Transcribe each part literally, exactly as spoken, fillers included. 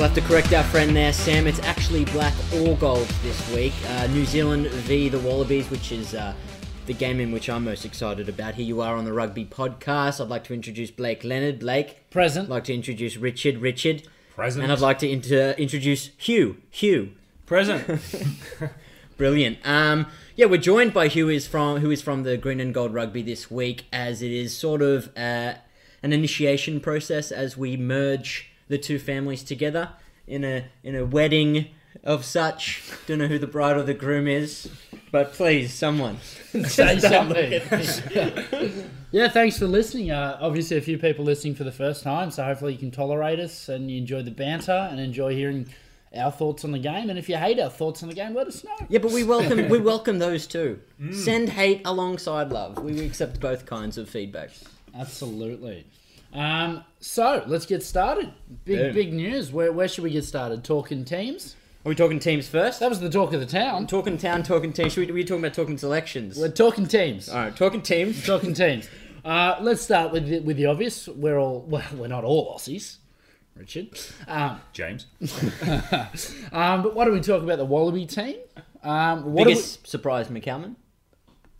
We'll have to correct our friend there, Sam. It's actually black or gold this week. Uh, New Zealand v the Wallabies, which is uh, the game in which I'm most excited about. Here you are on the Rugby Podcast. I'd like to introduce Blake Leonard. Blake. Present. I'd like to introduce Richard. Richard. Present. And I'd like to inter- introduce Hugh. Hugh. Present. Brilliant. Um, yeah, we're joined by Hugh, is from, who is from the Green and Gold Rugby this week, as it is sort of uh, an initiation process as we merge the two families together in a in a wedding of such. Don't know who the bride or the groom is, but please, someone. Say something. Yeah, thanks for listening. Uh, obviously, a few people listening for the first time, so hopefully you can tolerate us and you enjoy the banter and enjoy hearing our thoughts on the game, and if you hate our thoughts on the game, let us know. Yeah, but we welcome we welcome those too. Mm. Send hate alongside love. We accept both kinds of feedback. Absolutely. Um, so let's get started. Big Boom. big news. Where where should we get started? Talking teams. Are we talking teams first? That was the talk of the town. Talking town, talking teams. Should we, we're talking about talking selections. We're talking teams. All right, talking teams. Talking teams. Uh, let's start with the, with the obvious. We're all well. We're not all Aussies. Richard. Um, James. um, but why don't we talk about the Wallaby team? Um, what biggest we... surprise, McCalman?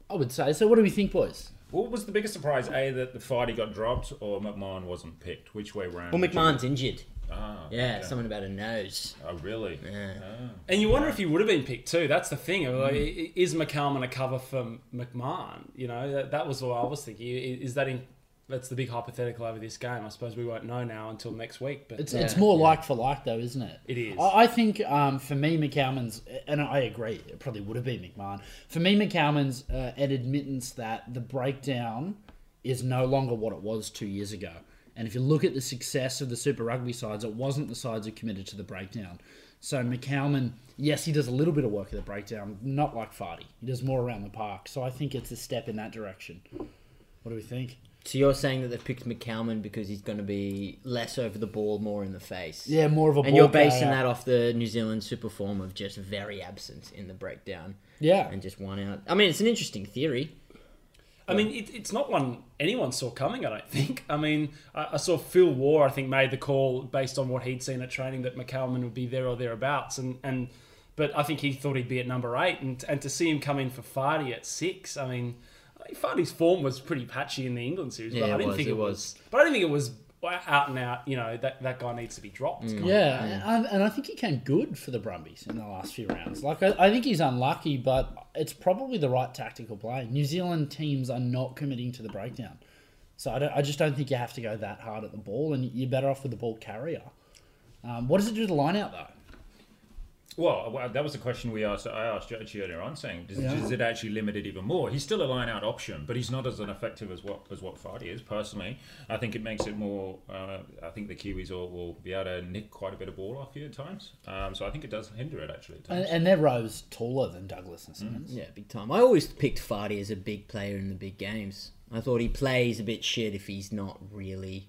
I would say. So what do we think, boys? What was the biggest surprise? A, that the Fardy got dropped or McMahon wasn't picked? Which way round? Well, McMahon's injured. Ah, yeah, okay. Something about a nose. Oh, really? Yeah. Oh. And you wonder if he would have been picked too. That's the thing. Mm. Like, is McCalman a cover for McMahon? You know, that, that was what I was thinking. Is that in... That's the big hypothetical over this game. I suppose we won't know now until next week. But It's, yeah, it's more yeah. like for like, though, isn't it? It is. I, I think, um, for me, McCalman's... And I agree, it probably would have been McMahon. For me, McCalman's uh, an admittance that the breakdown is no longer what it was two years ago. And if you look at the success of the Super Rugby sides, it wasn't the sides that committed to the breakdown. So McCalman, yes, he does a little bit of work at the breakdown, not like Fardy. He does more around the park. So I think it's a step in that direction. What do we think? So you're saying that they've picked McCalman because he's going to be less over the ball, more in the face. Yeah, more of a ball. And you're basing player. that off the New Zealand super form of just very absent in the breakdown. Yeah. And just one out. I mean, it's an interesting theory. I mean, it, it's not one anyone saw coming, I don't think. I mean, I, I saw Phil Waugh, I think, made the call based on what he'd seen at training that McCalman would be there or thereabouts. And, and but I think he thought he'd be at number eight. And, and to see him come in for Fardy at six, I mean... Fardy's form was pretty patchy in the England series, but yeah, I didn't was, think it, it was. was. But I didn't think it was out and out. You know, that, that guy needs to be dropped. Mm. Yeah, yeah, and I think he came good for the Brumbies in the last few rounds. Like I, I think he's unlucky, but it's probably the right tactical play. New Zealand teams are not committing to the breakdown, so I, don't, I just don't think you have to go that hard at the ball, and you're better off with the ball carrier. Um, what does it do to the line out though? Well, that was the question we asked. I asked Jody earlier on, saying, does, yeah. "Does it actually limit it even more?" He's still a line-out option, but he's not as ineffective as what as what Fardy is. Personally, I think it makes it more. Uh, I think the Kiwis will, will be able to nick quite a bit of ball off you at times. Um, so I think it does hinder it actually. At times. And, and their rows taller than Douglas and Simmons. Mm. Yeah, big time. I always picked Fardy as a big player in the big games. I thought he plays a bit shit if he's not really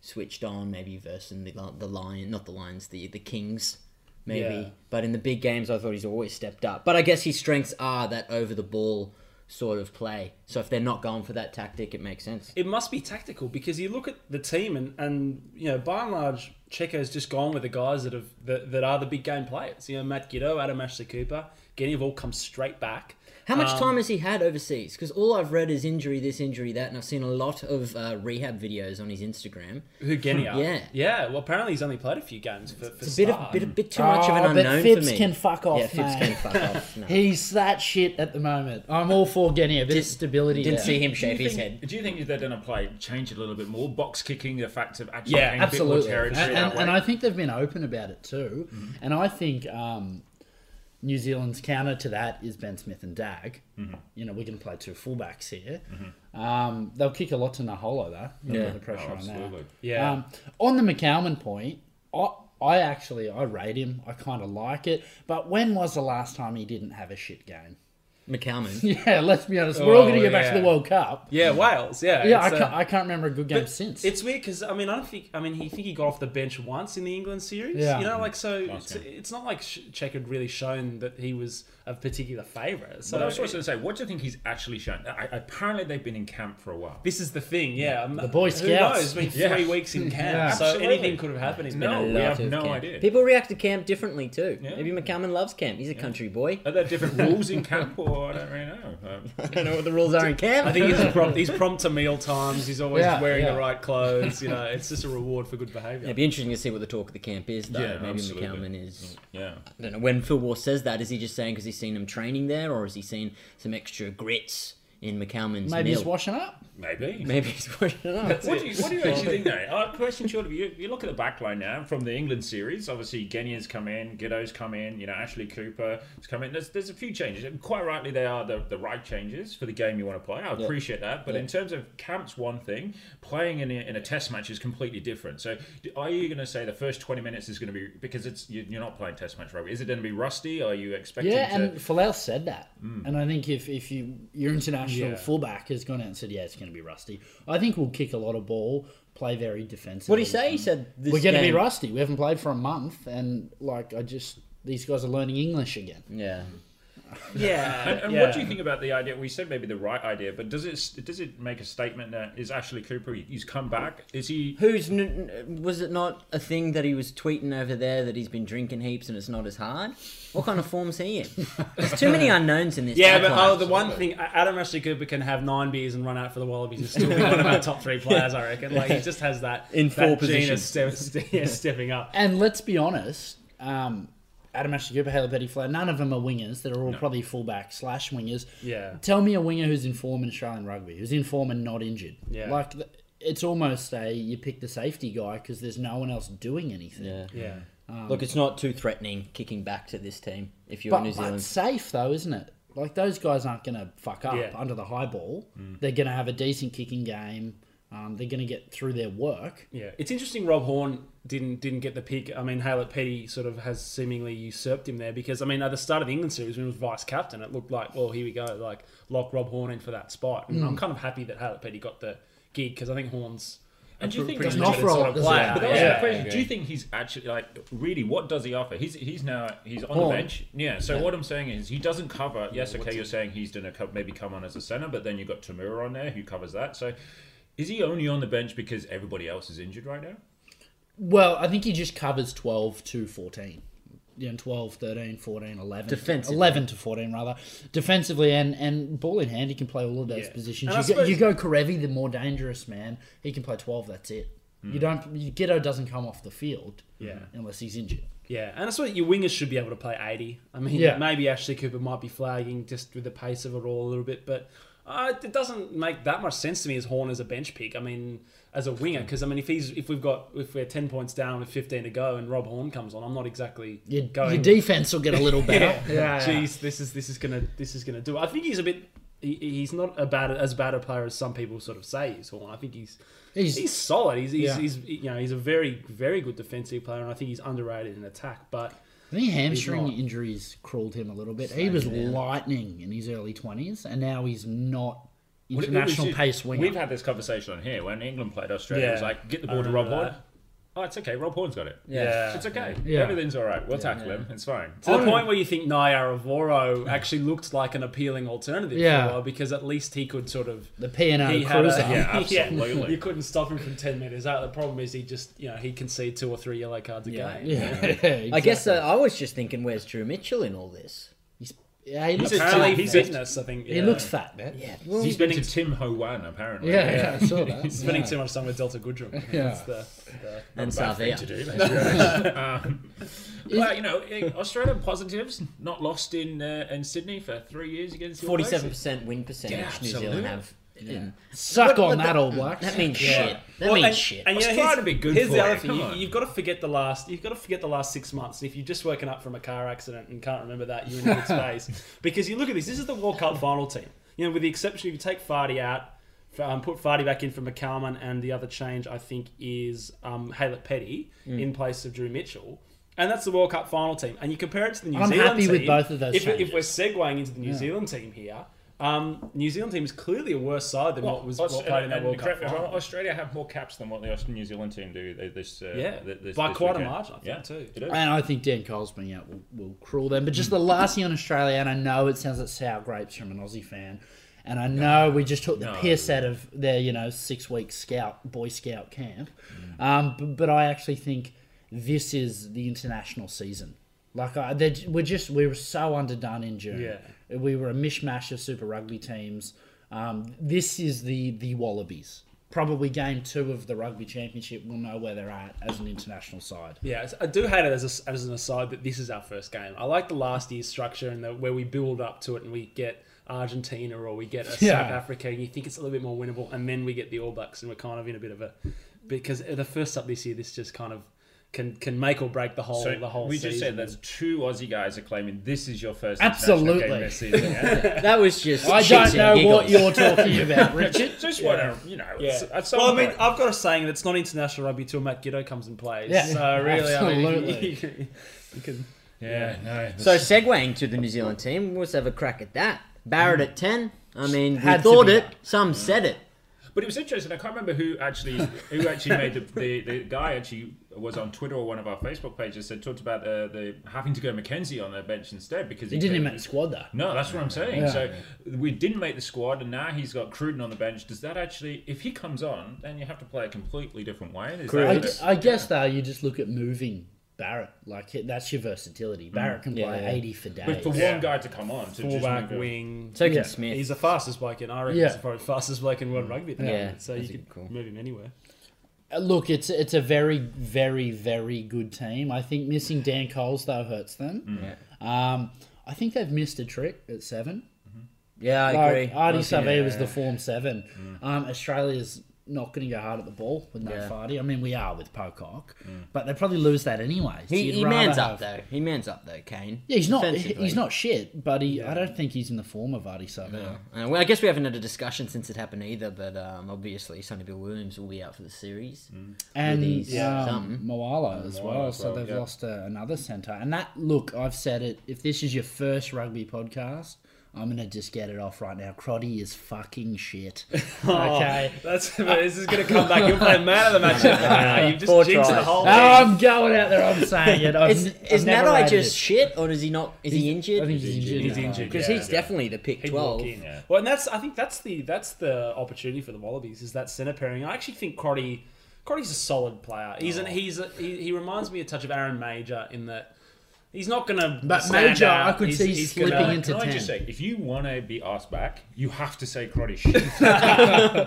switched on. Maybe versing the the lion, not the Lions, the the Kings. Maybe, yeah. But in the big games, I thought he's always stepped up. But I guess his strengths are that over-the-ball sort of play. So if they're not going for that tactic, it makes sense. It must be tactical because you look at the team and, and you know, by and large, Checo's just gone with the guys that have that, that are the big game players. You know, Matt Giteau, Adam Ashley Cooper, Genia have all come straight back. How much um, time has he had overseas? Because all I've read is injury, this, injury, that, and I've seen a lot of uh, rehab videos on his Instagram. Who, Genia? Yeah. Yeah, well, apparently he's only played a few games for, for it's a bit, of, bit, a bit too oh, much of an unknown Fibs for me. Fibs can fuck off, yeah, Fibs can fuck off. No. He's that shit at the moment. I'm all for Genia, a bit Did, of stability. Didn't there. see him shave his think, head. Do you think if they're going to play, change it a little bit more? Box kicking, the fact of actually yeah, playing absolutely. a bit more territory. And, and, and I think they've been open about it too. Mm-hmm. And I think... Um, New Zealand's counter to that is Ben Smith and Dag. Mm-hmm. You know, we're going to play two fullbacks here. Mm-hmm. Um, they'll kick a lot to Naholo, though. They'll yeah, the pressure oh, absolutely. on that. Yeah. Um, on the McCalman point, I, I actually, I rate him. I kind of like it. But when was the last time he didn't have a shit game? McCalman. Yeah, let's be honest. We're oh, all going to get yeah. back to the World Cup. Yeah, Wales. Yeah, yeah. I can't, uh, I can't remember a good game since. It's weird because I mean, I don't think. I mean, he think he got off the bench once in the England series. Yeah. You know, like so. It's, it's not like Czech had really shown that he was a particular favourite. So but I was just going to say, what do you think he's actually shown? I, apparently, they've been in camp for a while. This is the thing. Yeah, I'm, the Boy Scouts. Who knows? It's been three yeah. weeks in camp, yeah, so absolutely. anything could have happened. It's no, we have no camp. idea. People react to camp differently too. Yeah. Maybe McCalman loves camp. He's a yeah. country boy. Are there different rules in camp? Or I don't really know. Um, I don't know what the rules are in camp. I think he's prompt, he's prompt to meal times. He's always yeah, wearing yeah. the right clothes. You know, it's just a reward for good behaviour. Yeah, it'd be interesting to see what the talk of the camp is, though. Yeah, maybe absolutely. McCalman is. Yeah. I don't know. When Phil Waugh says that, is he just saying because he's seen him training there, or has he seen some extra grits in McCalman's? Maybe meal? he's washing up. Maybe. Maybe he's washing up. That's what, do you, what do you actually think, though? Uh, question short of you, you look at the back line now from the England series. Obviously, Genia's come in, Giteau's come in, you know, Ashley Cooper's come in. There's, there's a few changes. And quite rightly, they are the, the right changes for the game you want to play. I yeah. appreciate that. But yeah. in terms of camp's one thing, playing in a, in a test match is completely different. So are you going to say the first twenty minutes is going to be, because it's you, you're not playing test match rugby, is it going to be rusty? Are you expecting Yeah, to... and Falau said that. Mm. And I think if, if you your international yeah. fullback has gone out and said, yeah, it's going to be rusty. I think we'll kick a lot of ball, play very defensively. What did he say? He said this we're going game... to be rusty. We haven't played for a month, and like I just these guys are learning English again. Yeah, yeah. And, and yeah. what do you think about the idea? We said maybe the right idea, but does it does it make a statement that is Ashley Cooper? He's come back. Is he? Who's was it not a thing that he was tweeting over there that he's been drinking heaps and it's not as hard? What kind of form's he in? There's too many unknowns in this. Yeah, but oh, the one thing, Adam Ashley Cooper can have nine beers and run out for the Wallabies and still be one of our top three players, I reckon. Like, he just has that in full position, step, yeah, stepping up. And let's be honest, um, Adam Ashley Cooper, Haylett-Petty, Flair, none of them are wingers. They're all no. probably fullback slash wingers. Yeah. Tell me a winger who's in form in Australian rugby, who's in form and not injured. Yeah. Like, it's almost a you pick the safety guy because there's no one else doing anything. Yeah. Yeah. Um, Look, it's not too threatening kicking back to this team if you're but, in New Zealand. But safe, though, isn't it? Like, those guys aren't going to fuck up yeah. under the high ball. Mm. They're going to have a decent kicking game. Um, they're going to get through their work. Yeah. It's interesting Rob Horne didn't didn't get the pick. I mean, Haylett-Petty sort of has seemingly usurped him there because, I mean, at the start of the England series when he was vice-captain, it looked like, well, here we go, like, lock Rob Horne in for that spot. And mm. I'm kind of happy that Haylett-Petty got the gig because I think Horne's... And do you think he's an off sort of player? Yeah. But that was yeah. the question. Do you think he's actually like really? What does he offer? He's he's now he's on Horn. the bench. Yeah. So yeah. what I'm saying is he doesn't cover. Yes. Yeah, okay. You're it? saying he's gonna maybe come on as a centre, but then you've got Tamura on there who covers that. So is he only on the bench because everybody else is injured right now? Well, I think he just covers twelve to fourteen. You know, twelve, thirteen, fourteen, eleven. Defensively. eleven to fourteen, rather. Defensively and, and ball in hand, he can play all of those yeah. positions. You go, you go Karevi, the more dangerous man, he can play twelve, that's it. Mm. You don't. Giteau doesn't come off the field yeah. unless he's injured. Yeah, and I suppose your wingers should be able to play eighty. I mean, yeah. maybe Ashley Cooper might be flagging just with the pace of it all a little bit, but uh, it doesn't make that much sense to me as Horne as a bench pick. I mean... as a winger, because I mean, if he's if we've got if we're ten points down with fifteen to go, and Rob Horne comes on, I'm not exactly your, going. Your defense will get a little better. yeah. yeah, jeez, this is this is gonna this is gonna do. I think he's a bit. He, he's not a bad as bad a player as some people sort of say he's Horne. I think he's he's, he's solid. He's he's, yeah. he's you know he's a very very good defensive player, and I think he's underrated in attack, but. I think hamstring injuries crawled him a little bit. So, he was yeah. lightning in his early twenties, and now he's not. International just, pace winger. We've had this conversation on here when England played Australia. Yeah. It was like, get the ball to Rob Horne. Oh, it's okay. Rob Horne's got it. Yeah, yeah. It's okay. Yeah. Everything's all right. We'll yeah, tackle yeah. him. It's fine. To oh. the point where you think Naya Avoro actually looked like an appealing alternative yeah. for a while because at least he could sort of the P and O cruiser. A, yeah, absolutely. yeah. You couldn't stop him from ten meters out. The problem is he just you know he conceded two or three yellow cards a yeah. game. Yeah. yeah. yeah exactly. I guess uh, I was just thinking, where's Drew Mitchell in all this? Yeah, he looks apparently he's fitness, I think. Yeah. He looks fat, man. Yeah. Well, he's spending to Tim Ho Wan, apparently. Yeah, yeah. yeah, I saw that. He's spending yeah. too much time with Delta Goodrum. Yeah. That's the, the and Savea. to do. That's um, well, you know, Australian positives, not lost in uh, in Sydney for three years against forty-seven percent win percentage yeah, New Zealand have. Yeah. Yeah. Suck but, on but that, All Blacks. That means yeah. shit. That well, means and, shit. And, and, you know, trying to be good. Here's for the other thing: you, you've got to forget the last. You've got to forget the last six months. If you're just woken up from a car accident and can't remember that, you're in good space. Because you look at this. This is the World Cup final team. You know, with the exception if you take Fardy out, um, put Fardy back in for McCalman, and the other change I think is um, Haylett-Petty mm. in place of Drew Mitchell. And that's the World Cup final team. And you compare it to the New I'm Zealand happy team. With both of those if, if we're segueing into the New yeah. Zealand team here, um, New Zealand team is clearly a worse side than well, what was what played and, in that World Cup final. Australia have more caps than what the New Zealand team do this uh, yeah. this, by this quite weekend. A margin, I think, yeah. too. And I think Dan Coles being out will, will cruel them. But just the last year in Australia, and I know it sounds like sour grapes from an Aussie fan, and I know we just took the no. piss out of their, you know, six-week scout, Boy Scout camp. Mm. Um, but, but I actually think this is the international season. Like, I, we're just, we were so underdone in June. Yeah. We were a mishmash of Super Rugby teams. Um, this is the, the Wallabies. Probably game two of the Rugby Championship, we'll know where they're at as an international side. Yeah, I do hate it as, a, as an aside that this is our first game. I like the last year's structure and the, where we build up to it and we get Argentina or we get a yeah. South Africa and you think it's a little bit more winnable, and then we get the All Blacks and we're kind of in a bit of a... Because the first up this year, this just kind of can can make or break the whole so the whole. We just season. Said that two Aussie guys are claiming this is your first absolutely game this season. Yeah? that was just I don't know giggles. What you're talking about, Richard. Just yeah. want to you know. Yeah. At well, I mean, point. I've got a saying that it's not international rugby till Matt Giteau comes and plays. Yeah. So really, absolutely. I mean, you can, you can, yeah, yeah, no. So segueing to the New Zealand team, let's have a crack at that. Barrett mm. at ten. I mean, we thought it. Up. Some mm. said it. But it was interesting. I can't remember who actually who actually made the, the the guy actually was on Twitter or one of our Facebook pages that talked about the, the having to go McKenzie on the bench instead because he, he didn't even make the squad though. No, that's what I'm saying. Yeah. So we didn't make the squad, and now he's got Cruden on the bench. Does that actually, if he comes on, then you have to play a completely different way? Is that I, guess, I guess though, you just look at moving. Barrett, like that's your versatility. Barrett can play yeah. eighty for days. But for one yeah. guy to come on, to fullback, wing, so yeah. Smith, he's the fastest bloke in I reckon. Yeah. He's probably the fastest bloke in world rugby. Yeah, yeah. So that's you could cool. move him anywhere. Uh, look, it's it's a very, very, very good team. I think missing Dan Coles though hurts them. Mm. Um, I think they've missed a trick at seven. Mm-hmm. Yeah, I like, agree. Ardie Savea yeah. was the form seven. Mm. Um, Australia's not going to go hard at the ball with no yeah. Fardy. I mean, we are with Pocock, mm. but they probably lose that anyway. So he he mans have... up though. He mans up though, Kane. Yeah, he's not. He's not shit, but he. Yeah. I don't think he's in the form of Ardie Savea. No. Uh, well, I guess we haven't had a discussion since it happened either. But um, obviously, Sonny Bill Williams will be out for the series, mm. and yeah, um, Moala as Moala well. well. So they've yeah. lost uh, another centre. And that look, I've said it. If this is your first rugby podcast, I'm going to just get it off right now. Crotty is fucking shit. Okay. Oh, that's, this is going to come back. You'll play man of the match. No, you've just jinxed the whole thing. No, I'm going out there. I'm saying it. I've, is I've is Nadi just it. shit, or does he not? Is he's, he injured? I think he's injured. He's injured. Because no. yeah, he's yeah. definitely the pick twelve. In, yeah. Well, and that's, I think that's the that's the opportunity for the Wallabies, is that centre pairing. I actually think Crotty, Crotty's a solid player. He's oh. an, he's a, he, he reminds me a touch of Aaron Major in that. He's not going to... But Major, out. I could he's, see he's slipping gonna, into ten. I just say, if you want to be asked back, you have to say Crotty shit. uh,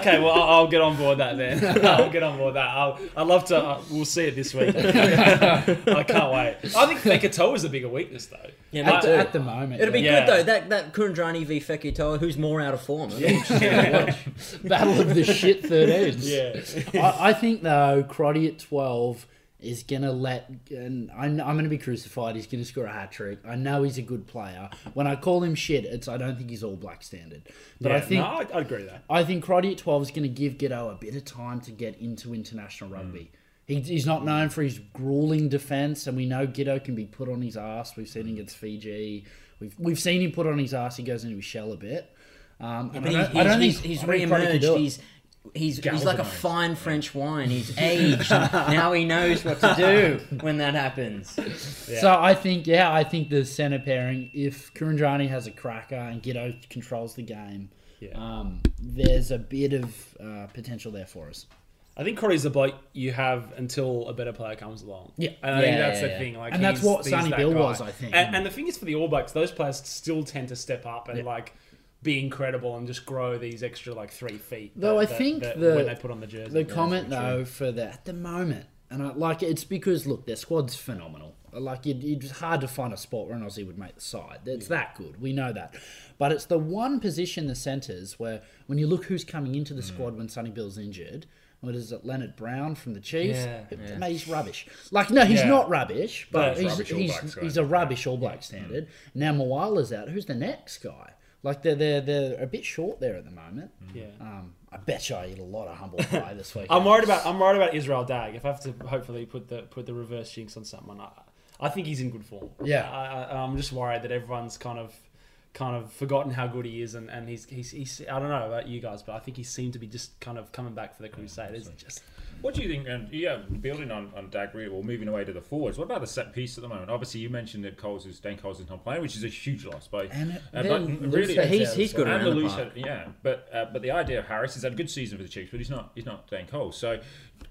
okay, well, I'll, I'll get on board that then. I'll get on board that. I'll, I'd love to... Uh, we'll see it this week. I can't wait. I think Fekitoa is the bigger weakness, though. Yeah, at, at the moment. It'll yeah. be yeah. good, though. That that Kuridrani v Fekitoa, who's more out of form? Yeah. Battle of the shit thirteens. Yeah. I, I think, though, Crotty at twelve... is going to let... and I'm, I'm going to be crucified. He's going to score a hat-trick. I know he's a good player. When I call him shit, it's I don't think he's All Black standard. But yeah, I think... No, I, I agree with that. I think Crotty at twelve is going to give Giteau a bit of time to get into international rugby. Mm. He, he's not known for his grueling defence, and we know Giteau can be put on his ass. We've seen him against Fiji. We've we've seen him put on his ass. He goes into his shell a bit. Um, yeah, but I, don't, I don't he's, think... He's, he's re-emerged. He's... He's he's like a fine French wine. He's aged. Now he knows what to do when that happens. Yeah. So I think, yeah, I think the centre pairing, if Kuridrani has a cracker and Giteau controls the game, yeah. um, there's a bit of uh, potential there for us. I think Crotty's the bloke you have until a better player comes along. Yeah. And I yeah, think that's yeah, the yeah. thing. Like, and that's what Sonny Bill that was, I think. And, and the thing is, for the All Blacks, those players still tend to step up and yeah. like... be incredible and just grow these extra like three feet. That, Though I that, think that the, when they put on the jersey, the comment though true. for that at the moment, and I like it's because look, their squad's phenomenal. Like it, it's hard to find a spot where an Aussie would make the side. It's yeah. that good. We know that, but it's the one position, the centres, where when you look who's coming into the mm. squad when Sonny Bill's injured. What is it, Leonard Brown from the Chiefs? Yeah, yeah. Mate, he's rubbish. Like, no, he's yeah. not rubbish, but no, he's rubbish he's, he's, he's a rubbish All Black standard. Now Moala's out. Who's the next guy? Like, they're, they're, they're a bit short there at the moment. Yeah. Um, I bet you I eat a lot of humble pie this week. I'm worried about I'm worried about Israel Dag. If I have to hopefully put the put the reverse jinx on someone, I, I think he's in good form. Yeah. I, I, I'm just worried that everyone's kind of kind of forgotten how good he is, and, and he's, he's, he's... I don't know about you guys, but I think he seemed to be just kind of coming back for the Crusaders. Yeah, just... What do you think, and yeah, building on, on Dag Reed, or moving away to the forwards, what about the set piece at the moment? Obviously, you mentioned that Coles is, Dane Coles is not playing, which is a huge loss. By, and uh, but really, he's, he's good around the park. Yeah, but, uh, but the idea of Harris is had a good season for the Chiefs, but he's not, he's not Dane Coles. So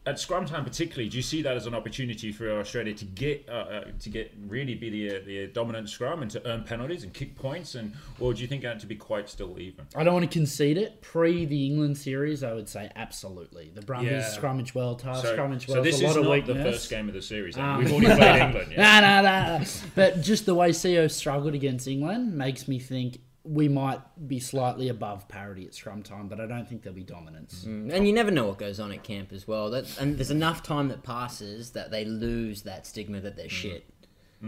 at scrum time particularly, do you see that as an opportunity for Australia to get, uh, uh, to get really be the, uh, the dominant scrum and to earn penalties and kick points, and or do you think that to be quite still even? I don't want to concede it. Pre the England series, I would say absolutely. The Brumbies yeah. scrummage well, tough so, scrummage well. So this a lot is of not weakness. The first game of the series. Um, We've already played England. Yeah. Nah, nah, nah. But just the way C O struggled against England makes me think we might be slightly above parity at scrum time, but I don't think there'll be dominance. Mm. And you never know what goes on at camp as well. That, and there's enough time that passes that they lose that stigma that they're mm. shit.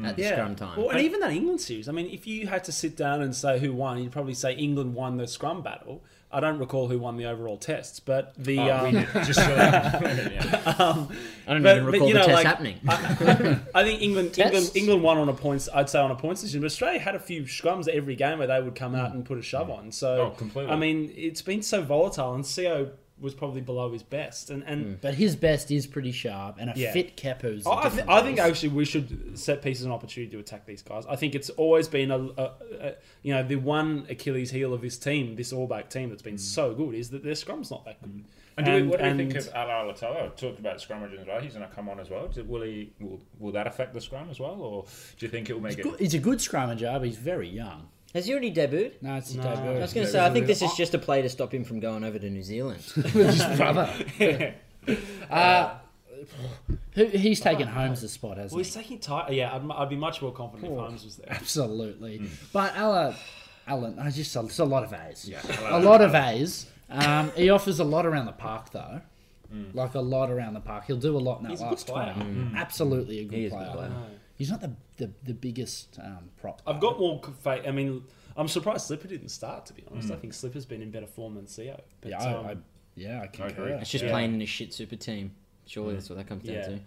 At the yeah. scrum time. Well, and even that England series, I mean, if you had to sit down and say who won, you'd probably say England won the scrum battle. I don't recall who won the overall tests, but the... Oh, um, we did. Just so yeah. um, I don't but, even recall but, the know, test like, happening. I, I think England, England England won on a points, I'd say on a points decision, but Australia had a few scrums every game where they would come out and put a shove mm. on. So, oh, completely. I mean, it's been so volatile, and C O was probably below his best, and, and mm. but his best is pretty sharp, and a yeah. fit Kepu's. I, th I think actually we should set pieces an opportunity to attack these guys. I think it's always been a, a, a you know the one Achilles heel of this team, this All Black team that's been mm. so good is that their scrum's not that good. Mm. And, and do we, what do you think of Ala Latoa? I talked about scrummaging as well. He's going to come on as well. Will he? Will, will that affect the scrum as well, or do you think it will make it? Good, he's a good scrummager, but he's very young. Has he already debuted? No, it's his no. debut. I was going to say, I think this is just a play to stop him from going over to New Zealand. His brother. Yeah. Uh, he's taken Holmes' know. spot, hasn't well, he? He's taking tight. Yeah, I'd, I'd be much more confident Poor. if Holmes was there. Absolutely. Mm. But Alan, Alan, I just it's a lot of A's. Yeah, a lot of A's. Um, he offers a lot around the park, though. Mm. Like a lot around the park. He'll do a lot in that he's last player. player. Mm. Absolutely a good he player. Is a good player. He's not the the, the biggest um, prop. I've got more faith. I mean, I'm surprised Slipper didn't start, to be honest. Mm. I think Slipper's been in better form than C O. But, yeah, I, um, I, yeah, I concur. It's just yeah. playing in a shit super team. Surely mm. that's what that comes down yeah. to.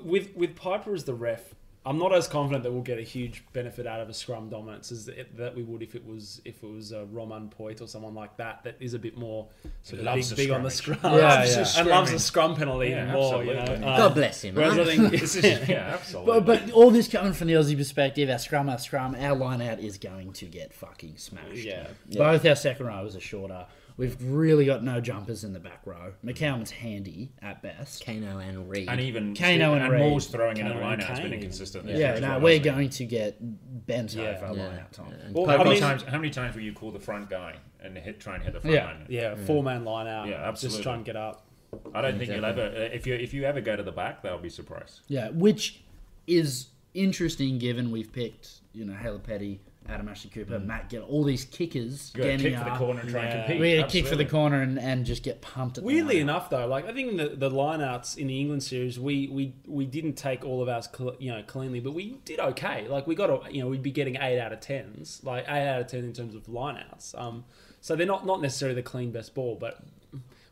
With, with Piper as the ref, I'm not as confident that we'll get a huge benefit out of a scrum dominance as it, that we would if it was if it was a Roman Poit or someone like that that is a bit more sort of big, big on the scrum yeah, yeah, yeah. and scrumming. Loves the scrum penalty yeah, even more. You know? uh, God bless him. Whereas I think this is, yeah, absolutely. But, but all this coming from the Aussie perspective, our scrum, our scrum, our line out is going to get fucking smashed. Yeah, yeah. Both our second rows are shorter. We've really got no jumpers in the back row. McCallum's handy at best. Kano and Reed. And even Kano and, and Reed. Moore's throwing Kano in a line out has been inconsistent. Yeah, yeah no, we're going mean. to get bent yeah. over yeah. line out time. Yeah. Well, how, many times, how many times will you call the front guy and hit, try and hit the front yeah. line? Yeah, yeah, four man line out. Yeah, absolutely. Just try and get up. I don't exactly. think you'll ever, if you, if you ever go to the back, they'll be surprised. Yeah, which is interesting given we've picked, you know, Haylett-Petty, Adam Ashley Cooper, mm. Matt Giteau, all these kickers. We're going to kick for the corner and try yeah. and compete. We're going to kick for the corner and, and just get pumped at Weirdly the enough, though, like I think the, the lineouts in the England series, we, we, we didn't take all of ours you know, cleanly, but we did okay. Like we got, a, you know, we'd be getting eight out of tens, like eight out of ten in terms of lineouts. Um, so they're not, not necessarily the clean best ball, but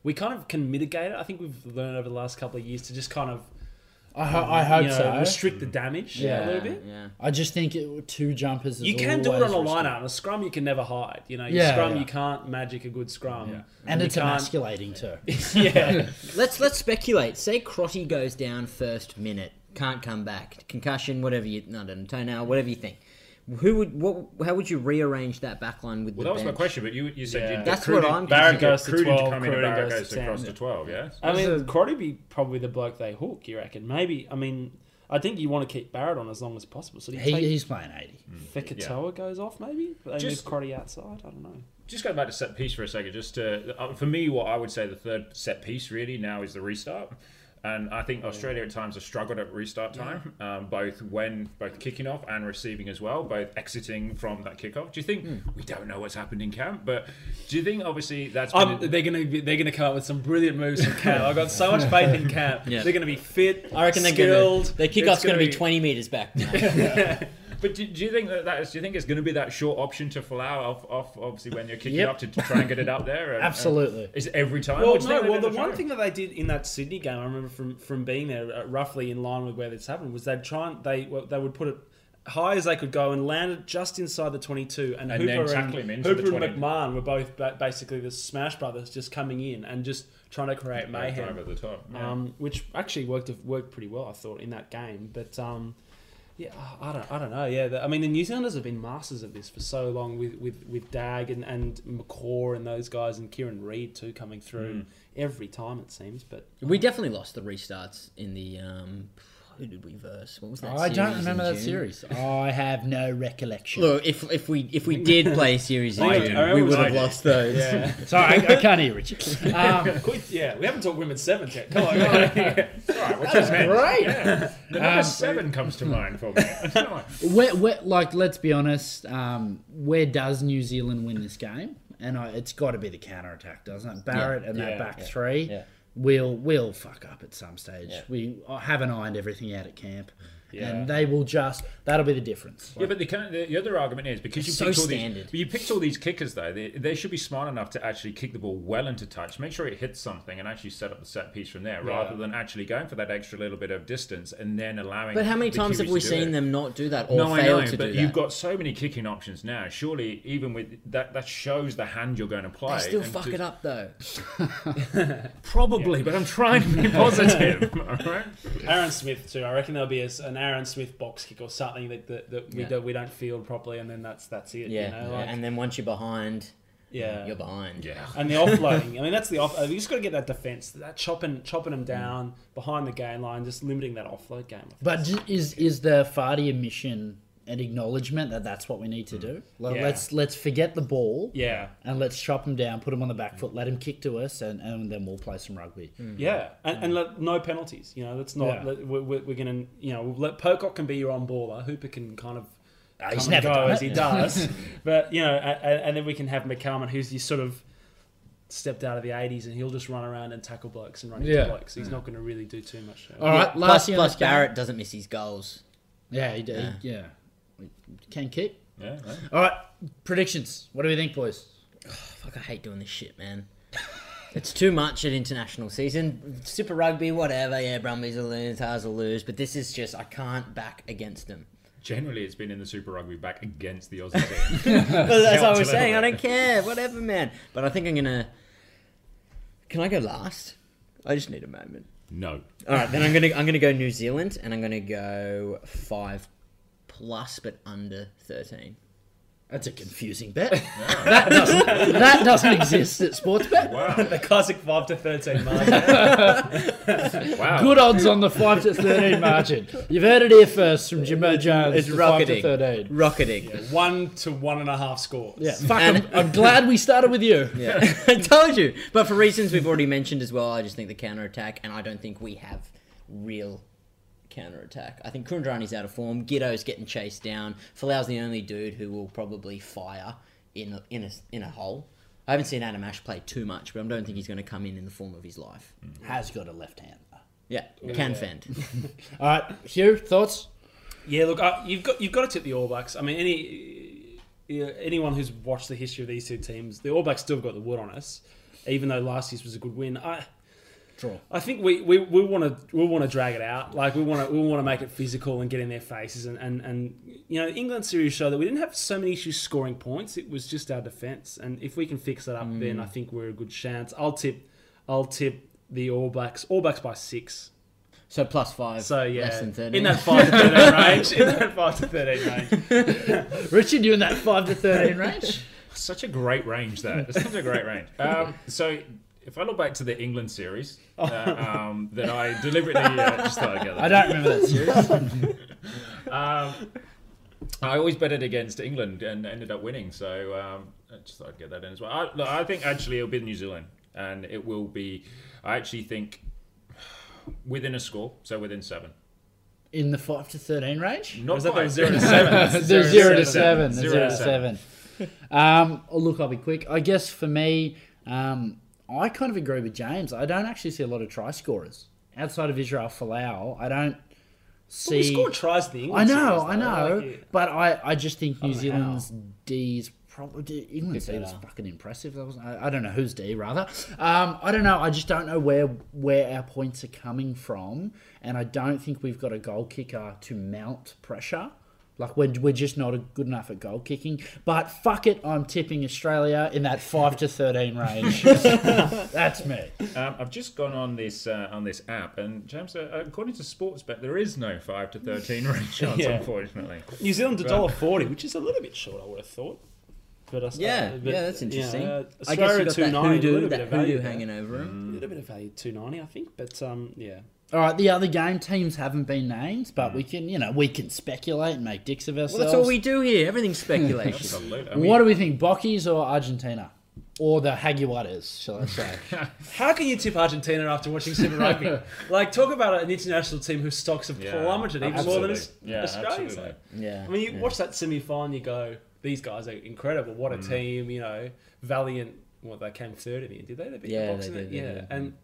we kind of can mitigate it. I think we've learned over the last couple of years to just kind of, I, ho um, I hope you know, so. Restrict the damage yeah, a little bit. Yeah. I just think it, two jumpers. Is you can do it on a lineout. A scrum you can never hide. You know, your yeah, scrum yeah. you can't magic a good scrum, yeah. and, and it's emasculating too. yeah. let's let's speculate. Say Crotty goes down first minute, can't come back, concussion, whatever you, not a toenail, whatever you think. Who would? What, how would you rearrange that backline with? Well, the that was bench? my question, but you you said yeah. that's what I'm. Barrett goes to twelve. Barrett goes across to twelve. Yeah. I mean, Crotty be probably the bloke they hook. You reckon? Maybe. I mean, I think you want to keep Barrett on as long as possible. So do you he, take, he's playing eighty. Fekitoa yeah. goes off. Maybe they just move Crotty outside. I don't know. Just go back to set piece for a second. Just to, uh, for me, what I would say the third set piece really now is the restart. And I think Australia at times have struggled at restart time, yeah. um, both when both kicking off and receiving as well, both exiting from that kickoff. Do you think mm. we don't know what's happened in camp? But do you think obviously that's been um, they're going to they're going to come up with some brilliant moves from camp? I've got so much faith in camp. Yeah. They're going to be fit. I reckon skilled. They're going to their kickoff's going to be twenty meters back. Now. yeah. But do, do you think that, that is, do you think it's going to be that short option to Falau off, off obviously when you're kicking yep. up to, to try and get it up there? And, absolutely. And is every time? Well, no. Well, the one thing that they did in that Sydney game, I remember from from being there, uh, roughly in line with where this happened, was they'd try and they well, they would put it high as they could go and landed just inside the twenty-two, and, and Hooper, and, Hooper the and McMahon were both ba basically the Smash Brothers, just coming in and just trying to create mayhem at the time, yeah. um, which actually worked worked pretty well, I thought, in that game. But um, yeah, I don't, I don't know. Yeah, the, I mean, the New Zealanders have been masters of this for so long with with, with Dag and and McCaw and those guys, and Kieran Reid too coming through mm. every time it seems. But um. we definitely lost the restarts in the. Um, Who did we verse? What was that? Oh, I don't remember that series. Oh, I have no recollection. Look, if if we if we did play a series, in June, we would have lost those. Yeah. Sorry, I, I can't hear Richard. Um, yeah, we haven't talked women's sevens yet. Come on, yeah. All right, which is great. Yeah. The number um, seven comes to mind for me. We're, we're, like, let's be honest. Um, where does New Zealand win this game? And I, it's got to be the counter attack, doesn't it? Barrett yeah. and yeah. that back yeah. three. Yeah. We'll, we'll fuck up at some stage. Yeah. We haven't ironed everything out at camp. Yeah. And they will just... That'll be the difference. Like, yeah, but the, kind of, the, the other argument is... because you so picked all standard. These, you picked all these kickers, though. They, they should be smart enough to actually kick the ball well into touch, make sure it hits something, and actually set up the set piece from there, yeah. rather than actually going for that extra little bit of distance and then allowing... But how many times have we seen it. them not do that or no, fail I know, to but do that? You've got so many kicking options now. Surely, even with... That that shows the hand you're going to play. They still fuck to, it up, though. Probably, yeah. but I'm trying to be positive. All right? Aaron Smith, too. I reckon there'll be a, an Aaron Smith box kick or something that, that, that we, yeah. don't, we don't field properly, and then that's that's it. Yeah, you know, yeah. Like, and then once you're behind, yeah, you're behind. Yeah, and the offloading. I mean, that's the off. You just got to get that defense, that chopping, chopping them down mm. behind the game line, just limiting that offload game. But is is the Fardy admission an acknowledgement that that's what we need to mm. do? Like, yeah. Let's let's forget the ball. Yeah, and let's chop them down, put them on the back foot, let them kick to us, and, and then we'll play some rugby. Mm. Yeah, and, mm. and let, no penalties. You know, let's not. Yeah. Let, we're we're going to you know let Pocock can be your on baller. Hooper can kind of uh, he's never go as he does, but you know, and, and then we can have McCalman, who's your sort of stepped out of the eighties, and he'll just run around and tackle blokes and run into yeah. blokes. He's yeah. not going to really do too much. All right, yeah. last plus, plus Barrett doesn't miss his goals. Yeah, he did. Yeah. He, yeah. Can keep. Yeah. Right. All right. Predictions. What do we think, boys? Oh, fuck, I hate doing this shit, man. It's too much at international season. Super Rugby, whatever. Yeah, Brumbies will lose, Tars will lose. But this is just, I can't back against them. Generally, it's been in the Super Rugby back against the Aussie team. Well, that's what I was saying. I don't care. Whatever, man. But I think I'm going to... Can I go last? I just need a moment. No. All right, then I'm going to I'm going to go New Zealand, and I'm going to go five plus but under thirteen. That's a confusing bet. No. That doesn't that doesn't exist at Sportsbet. Wow. The classic five to thirteen margin. Wow. Good odds on the five to thirteen margin. You've heard it here first from Jimbo Jones. It's rocketing. Five to thirteen. Rocketing. Yeah. One to one and a half scores. Yeah. Fuck, I'm, I'm glad we started with you. Yeah. I told you. But for reasons we've already mentioned as well, I just think the counter attack, and I don't think we have real counter-attack. I think Kuridrani's out of form. Giteau's getting chased down. Falau's the only dude who will probably fire in a, in a, in a hole. I haven't seen Adam Ash play too much, but I don't think he's going to come in in the form of his life. Mm. Has got a left hand. Yeah, Ooh, can yeah. fend. All right, Hugh, thoughts? Yeah, look, uh, you've got you've got to tip the All Blacks. I mean, any uh, anyone who's watched the history of these two teams, the All Blacks still got the wood on us, even though last year's was a good win. I. Draw. I think we we want to we want to drag it out. Like we want to we want to make it physical and get in their faces, and, and and you know, England series show that we didn't have so many issues scoring points. It was just our defence, and if we can fix that up, mm. then I think we're a good chance. I'll tip I'll tip the All Blacks All Blacks by six. So plus five. So yeah, less than thirteen. In that five to thirteen range. In that five to thirteen range. Richard, you in that five to thirteen range? Such a great range, though. It's such a great range. Um, so. If I look back to the England series uh, um, that I deliberately uh, just thought together. I don't remember that series. um, I always bet it against England and ended up winning. So um, I just thought I'd get that in as well. I, look, I think actually it'll be New Zealand. And it will be, I actually think, within a score. So within seven. In the five to thirteen range? Not quite. zero to seven. zero to seven. zero to seven. Um, look, I'll be quick. I guess for me... Um, I kind of agree with James. I don't actually see a lot of try scorers outside of Israel Folau. I don't see. Well, we scored tries in the England I know, series, I know. Like, yeah. But I, I just think New Zealand's D is probably... England's D was fucking impressive. I, I don't know whose D, rather. Um, I don't know. I just don't know where, where our points are coming from. And I don't think we've got a goal kicker to mount pressure. Like, we're, we're just not good enough at goal kicking. But fuck it, I'm tipping Australia in that five to thirteen range. That's me. Um, I've just gone on this uh, on this app, and James, uh, according to Sportsbet, there is no five to thirteen range chance, yeah. unfortunately. New Zealand one dollar forty, which is a little bit short, I would have thought. But I yeah, but, yeah, that's interesting. Yeah, uh, I guess you've got that hoodoo, that hoodoo hanging over him. A little bit of value, two ninety, I think. But, um, yeah. All right, the other game, teams haven't been named, but we can, you know, we can speculate and make dicks of ourselves. Well, that's all we do here. Everything's speculation. Absolutely. I mean, what do we think, Bockies or Argentina? Or the Jaguares, shall I say. How can you tip Argentina after watching Super Rugby? Like, talk about an international team whose stocks have yeah, plummeted even absolutely. more than yeah, Australia's. Like. Yeah, I mean, you yeah. watch that semi-final, you go, these guys are incredible. What a mm. team, you know, valiant. Well, they came third in the end, did they? They beat yeah, the box in it. Yeah, yeah. And,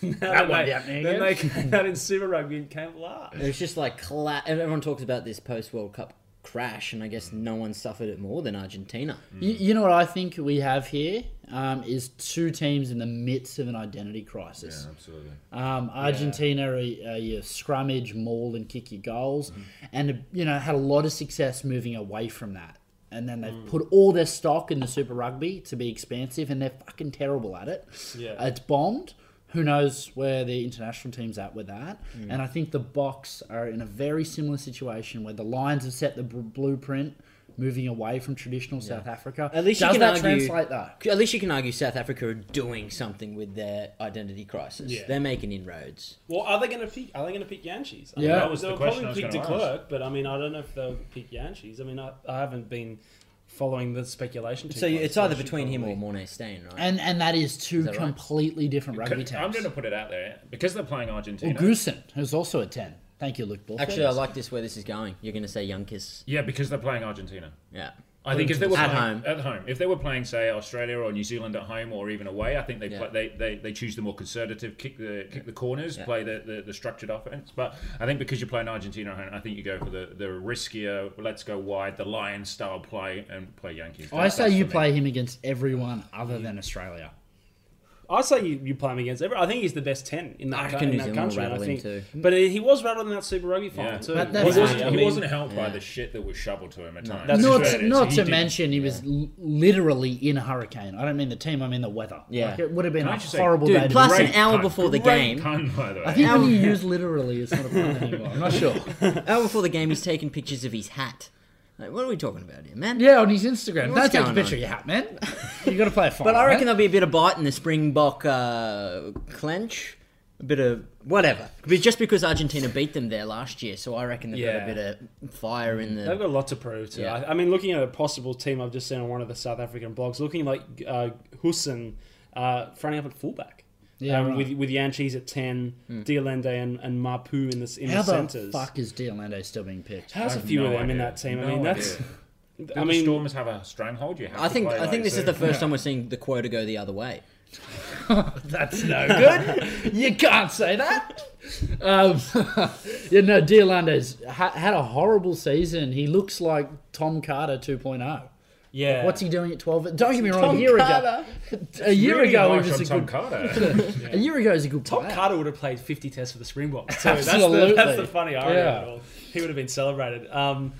that that won't be happening again. Then they came out in Super Rugby and came last. It was just like, cla- everyone talks about this post-World Cup crash, and I guess no one suffered it more than Argentina. Mm. You, you know what I think we have here um, is two teams in the midst of an identity crisis. Yeah, absolutely. Um, Argentina yeah. are, are your scrummage, maul, and kick your goals, mm. and you know had a lot of success moving away from that. And then they've mm. put all their stock in the Super Rugby to be expansive, and they're fucking terrible at it. Yeah, it's bombed. Who knows where the international team's at with that. Mm. And I think the Box are in a very similar situation where the Lions have set the b- blueprint moving away from traditional yeah. South Africa. At least Does you can that argue, translate that? At least you can argue South Africa are doing something with their identity crisis. Yeah. They're making inroads. Well, are they going to pick Are they going to pick Yanchis? I yeah. mean, that was they'll the question probably pick De Klerk, but I mean, I don't know if they'll pick Yanchis. I mean, I, I haven't been... following the speculation. So it's either between probably. him or Mornay Stain, right? And and that is two is that completely right? different rugby teams. I'm going to put it out there. Because they're playing Argentina. Or Goosen, who's also a ten. Thank you, Luke Bull. Actually, I like this where this is going. You're going to say Youngkiss. Yeah, because they're playing Argentina. Yeah. I think if they were at playing, home, at home, if they were playing, say, Australia or New Zealand at home or even away, I think they yeah. play, they, they they choose the more conservative, kick the kick yeah. the corners, yeah. play the, the, the structured offense. But I think because you're playing Argentina at home, I think you go for the, the riskier, let's go wide, the Lions style play and play Yankees. That, I say you play me. him against everyone other yeah. than Australia. I say you, you play him against everyone. I think he's the best ten in that, in that country. I think. Too. But he was rattled in that Super Rugby final yeah. too. But he, was, I mean, he wasn't helped yeah. by the shit that was shoveled to him at no. times. Not, to, not to mention he yeah. was literally in a hurricane. I don't mean the team, I mean the weather. Yeah. Like, it would have been a horrible say, dude, day. Plus an hour pun, before the game. Pun, by the way. I think when you use literally, it's not a pun anymore. I'm not sure. An hour before the game, he's taking pictures of his hat. Like, what are we talking about here, man? Yeah, on his Instagram. What's That's a picture of your hat, man. You got to play a fight. But I reckon right? there'll be a bit of bite in the Springbok uh, clench. A bit of whatever. Just because Argentina beat them there last year, so I reckon they've yeah. got a bit of fire in the... They've got a lot to prove too. Yeah. I mean, looking at a possible team I've just seen on one of the South African blogs, looking like uh, Hussein uh, fronting up at fullback. Yeah, um, right. With with Yanchis at ten, mm. Diolande and, and Mapu in the in How the centres. How the fuck is Diolande still being picked? How's a few no of them idea. in that team? No I mean, that's. Idea. I mean, the Stormers have a stranghold. You have. I think. To play I like think this so. is the first yeah. time we're seeing the quota go the other way. That's no good. You can't say that. Um, you know, Diolande's ha- had a horrible season. He looks like Tom Carter two point oh. Yeah, like, what's he doing at twelve? Don't get me wrong. Tom a year Carter. ago, a year really ago, nice he was a Tom good. Carter. yeah. A year ago, he was a good player. Tom Carter would have played fifty tests for the Springboks. So Absolutely, that's the, that's the funny irony. Yeah. He would have been celebrated. Um,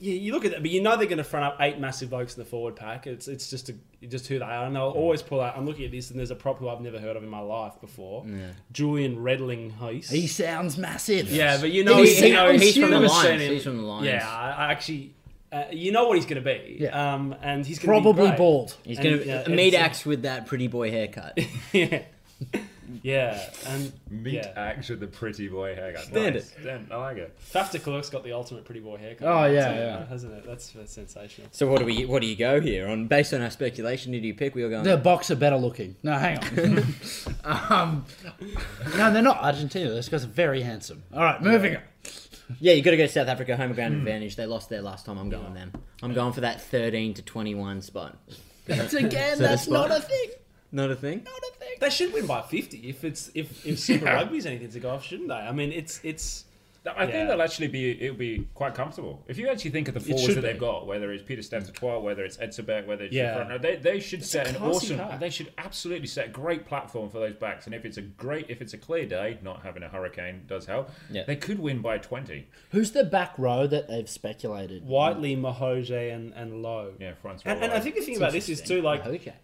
you, you look at that, but you know they're going to front up eight massive blokes in the forward pack. It's it's just a, just who they are, and they'll mm. always pull out. I'm looking at this, and there's a prop who I've never heard of in my life before. Yeah. Julian Redling-Huis. He sounds massive. Yeah, but you know, he, he, you know he's, from the Lions. he's from the Lions. Yeah, I, I actually. Uh, you know what he's going to be, yeah. um, and he's gonna probably be bald. He's going to uh, meat axe with that pretty boy haircut. yeah, yeah, and meat yeah. axe with the pretty boy haircut. Stand nice. it, Damn, I like it. Faf de Klerk's got the ultimate pretty boy haircut. Oh yeah, so, yeah, hasn't it? That's, that's sensational. So what do we? What do you go here on? Based on our speculation, who do you pick? We are going. The Box are better looking. No, hang on. um, no, they're not Argentina. Those guys are very handsome. All right, moving yeah. on. Yeah, you got to go to South Africa, home ground advantage. They lost there last time. I'm going yeah. them. I'm going for that thirteen to twenty-one spot. That's again, so that's spot. not a thing. Not a thing. Not a thing. They should win by fifty if it's if if Super yeah. Rugby's anything to go off, shouldn't they? I mean, it's it's I think yeah. they'll actually be, it'll be quite comfortable. If you actually think of the forwards that be. they've got, whether it's Peter Stempel, whether it's Edsebeck, whether it's yeah. Front, they they should it's set an awesome, pack. they should absolutely set a great platform for those backs. And if it's a great, if it's a clear day, not having a hurricane does help. Yeah. They could win by twenty. Who's the back row that they've speculated? Whiteley, Mahoje, and and Lowe. Yeah, Francois. And, and I think the thing it's about this is too, like. Okay.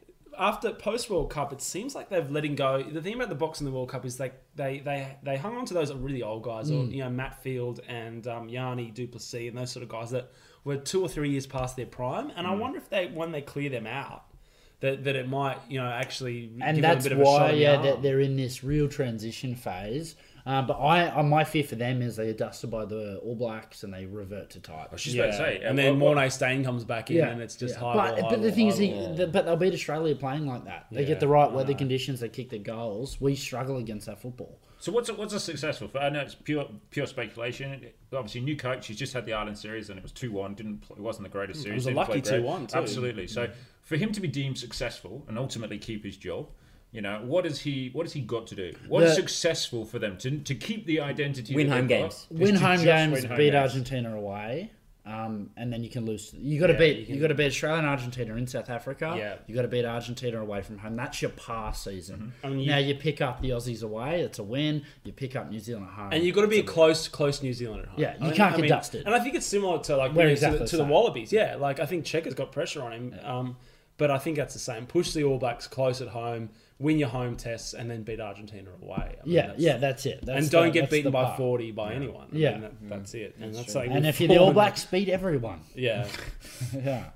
After post World Cup, it seems like they've letting go. The thing about the box in the World Cup is like they they they hung on to those really old guys, mm. or you know Matt Field and um, Yanni Duplessis and those sort of guys that were two or three years past their prime. And mm. I wonder if they when they clear them out, that that it might you know actually and give that's them a bit why of a shot yeah that they're in this real transition phase. Uh, but I, my fear for them is they are dusted by the All Blacks and they revert to type. I was just yeah. about to say. And, and then well, Mornay Stain comes back in yeah. and it's just yeah. high But, ball, but high the ball, thing is, they, the, but they'll beat Australia playing like that. They yeah. get the right weather conditions, they kick the goals. We struggle against that football. So what's a, what's a successful? I know it's pure pure speculation. Obviously, new coach. He's just had the Ireland series, and it was two one. Didn't play, it wasn't the greatest series. It was a lucky two one. Absolutely. So yeah. for him to be deemed successful and ultimately keep his job. You know, what has he What has he got to do? What's the, successful for them to to keep the identity? Win home games. Win home games, win home beat games. Beat Argentina away. Um, and then you can lose. You got to yeah, beat. You, can, you got to beat Australia and Argentina in South Africa. Yeah. You got to beat Argentina away from home. That's your past season. Mm-hmm. And you, now you pick up the Aussies away. It's a win. You pick up New Zealand at home. And you have got to be a close, close New Zealand at home. Yeah. You I mean, can't get I mean, dusted. And I think it's similar to like We're exactly to, the, to the Wallabies. Yeah. Like I think Checker's got pressure on him. Yeah. Um, but I think that's the same. Push the All Blacks close at home. Win your home tests and then beat Argentina away. I mean, yeah, that's, yeah, that's it. That's and don't the, get beaten by forty by yeah. anyone. I yeah, mean, that, that's it. And that's, that's like and if you're the All Blacks, beat everyone. Yeah, yeah.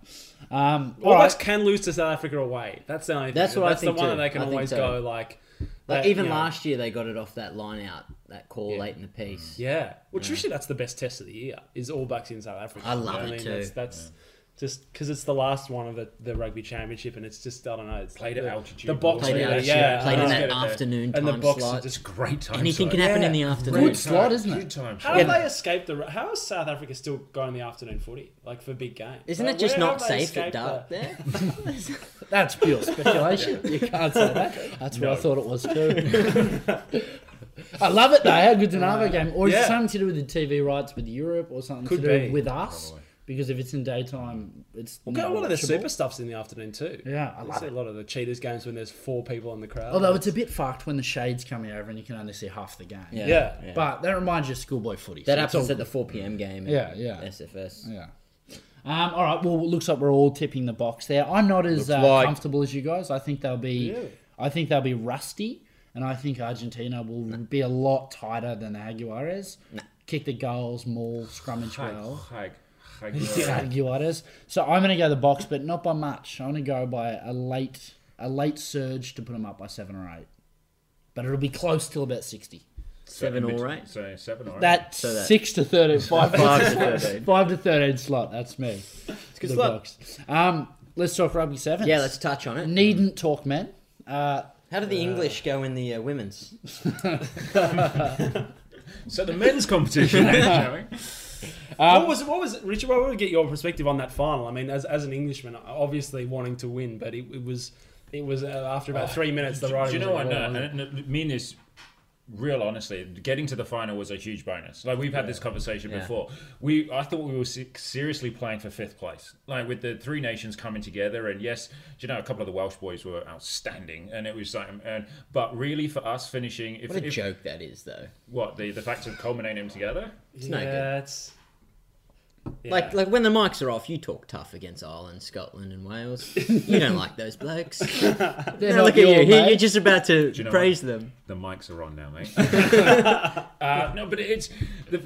Um, all, all Blacks right. can lose to South Africa away. That's the only. Thing. That's what that's I think. That's the one too. That they can I always so. go like. Like that, even you know, last year, they got it off that line out, that call yeah. late in the piece. Yeah. Well, yeah. Traditionally, that's the best test of the year. Is All Blacks in South Africa? I love you know it I mean? too. That's. that's yeah. Just because it's the last one of the, the rugby championship, and it's just I don't know. It's played at altitude. The box, played altitude, yeah, played in that afternoon time slot. And the box is just great time. Anything can happen in the afternoon. Good slot, isn't it? How do they escape the? How is South Africa still going the afternoon footy like for big games? Isn't it just not safe at dark there? That's pure speculation. You can't say that. That's what I thought it was too. I love it though. How good's another game? Or is it something to do with the T V rights with Europe, or something to do with us? Because if it's in daytime, it's we've got a lot of the super stuffs in the afternoon too. Yeah, I love see it. A lot of the Cheetahs games when there's four people in the crowd. Although it's a bit fucked when the shade's coming over and you can only see half the game. Yeah, yeah. yeah. But that reminds you of schoolboy footy. That so happens all... at the four p m game. Yeah, yeah. S F S. Yeah. Um, all right. Well, it looks like we're all tipping the box there. I'm not as uh, like... comfortable as you guys. I think they'll be. Yeah. I think they'll be rusty, and I think Argentina will nah. be a lot tighter than the Jaguares. Nah. Kick the goals more, scrummage well. Hike. Aguilares. So I'm going to go the box, but not by much. I'm going to go by a late a late surge to put them up by seven or eight, but it'll be close till about sixty. Seven, seven or eight. So seven or eight. That's so that six to thirteen. Five, five to thirteen. Five to thirteen slot. That's me. It's good the slot. Box. Um, let's talk rugby sevens. Yeah, let's touch on it. Needn't talk men. Uh, How did the uh, English go in the uh, women's? So the men's competition, showing. Um, what was what was it, Richard? I want to get your perspective on that final. I mean, as as an Englishman, obviously wanting to win, but it, it was it was uh, after about three minutes the right. Do you know what? I know, and mean this real honestly. Getting to the final was a huge bonus. Like we've had yeah. this conversation yeah. before. We I thought we were seriously playing for fifth place. Like with the three nations coming together, and yes, you know, a couple of the Welsh boys were outstanding, and it was like, and but really for us finishing. If, what a if, joke that is, though. What the the fact of culminating them together? It's yeah, no good. It's... Yeah. Like, like when the mics are off, you talk tough against Ireland, Scotland, and Wales. You don't like those blokes. Look at you. Mate. You're just about to you know praise what? them. The mics are on now, mate. uh, no, but it's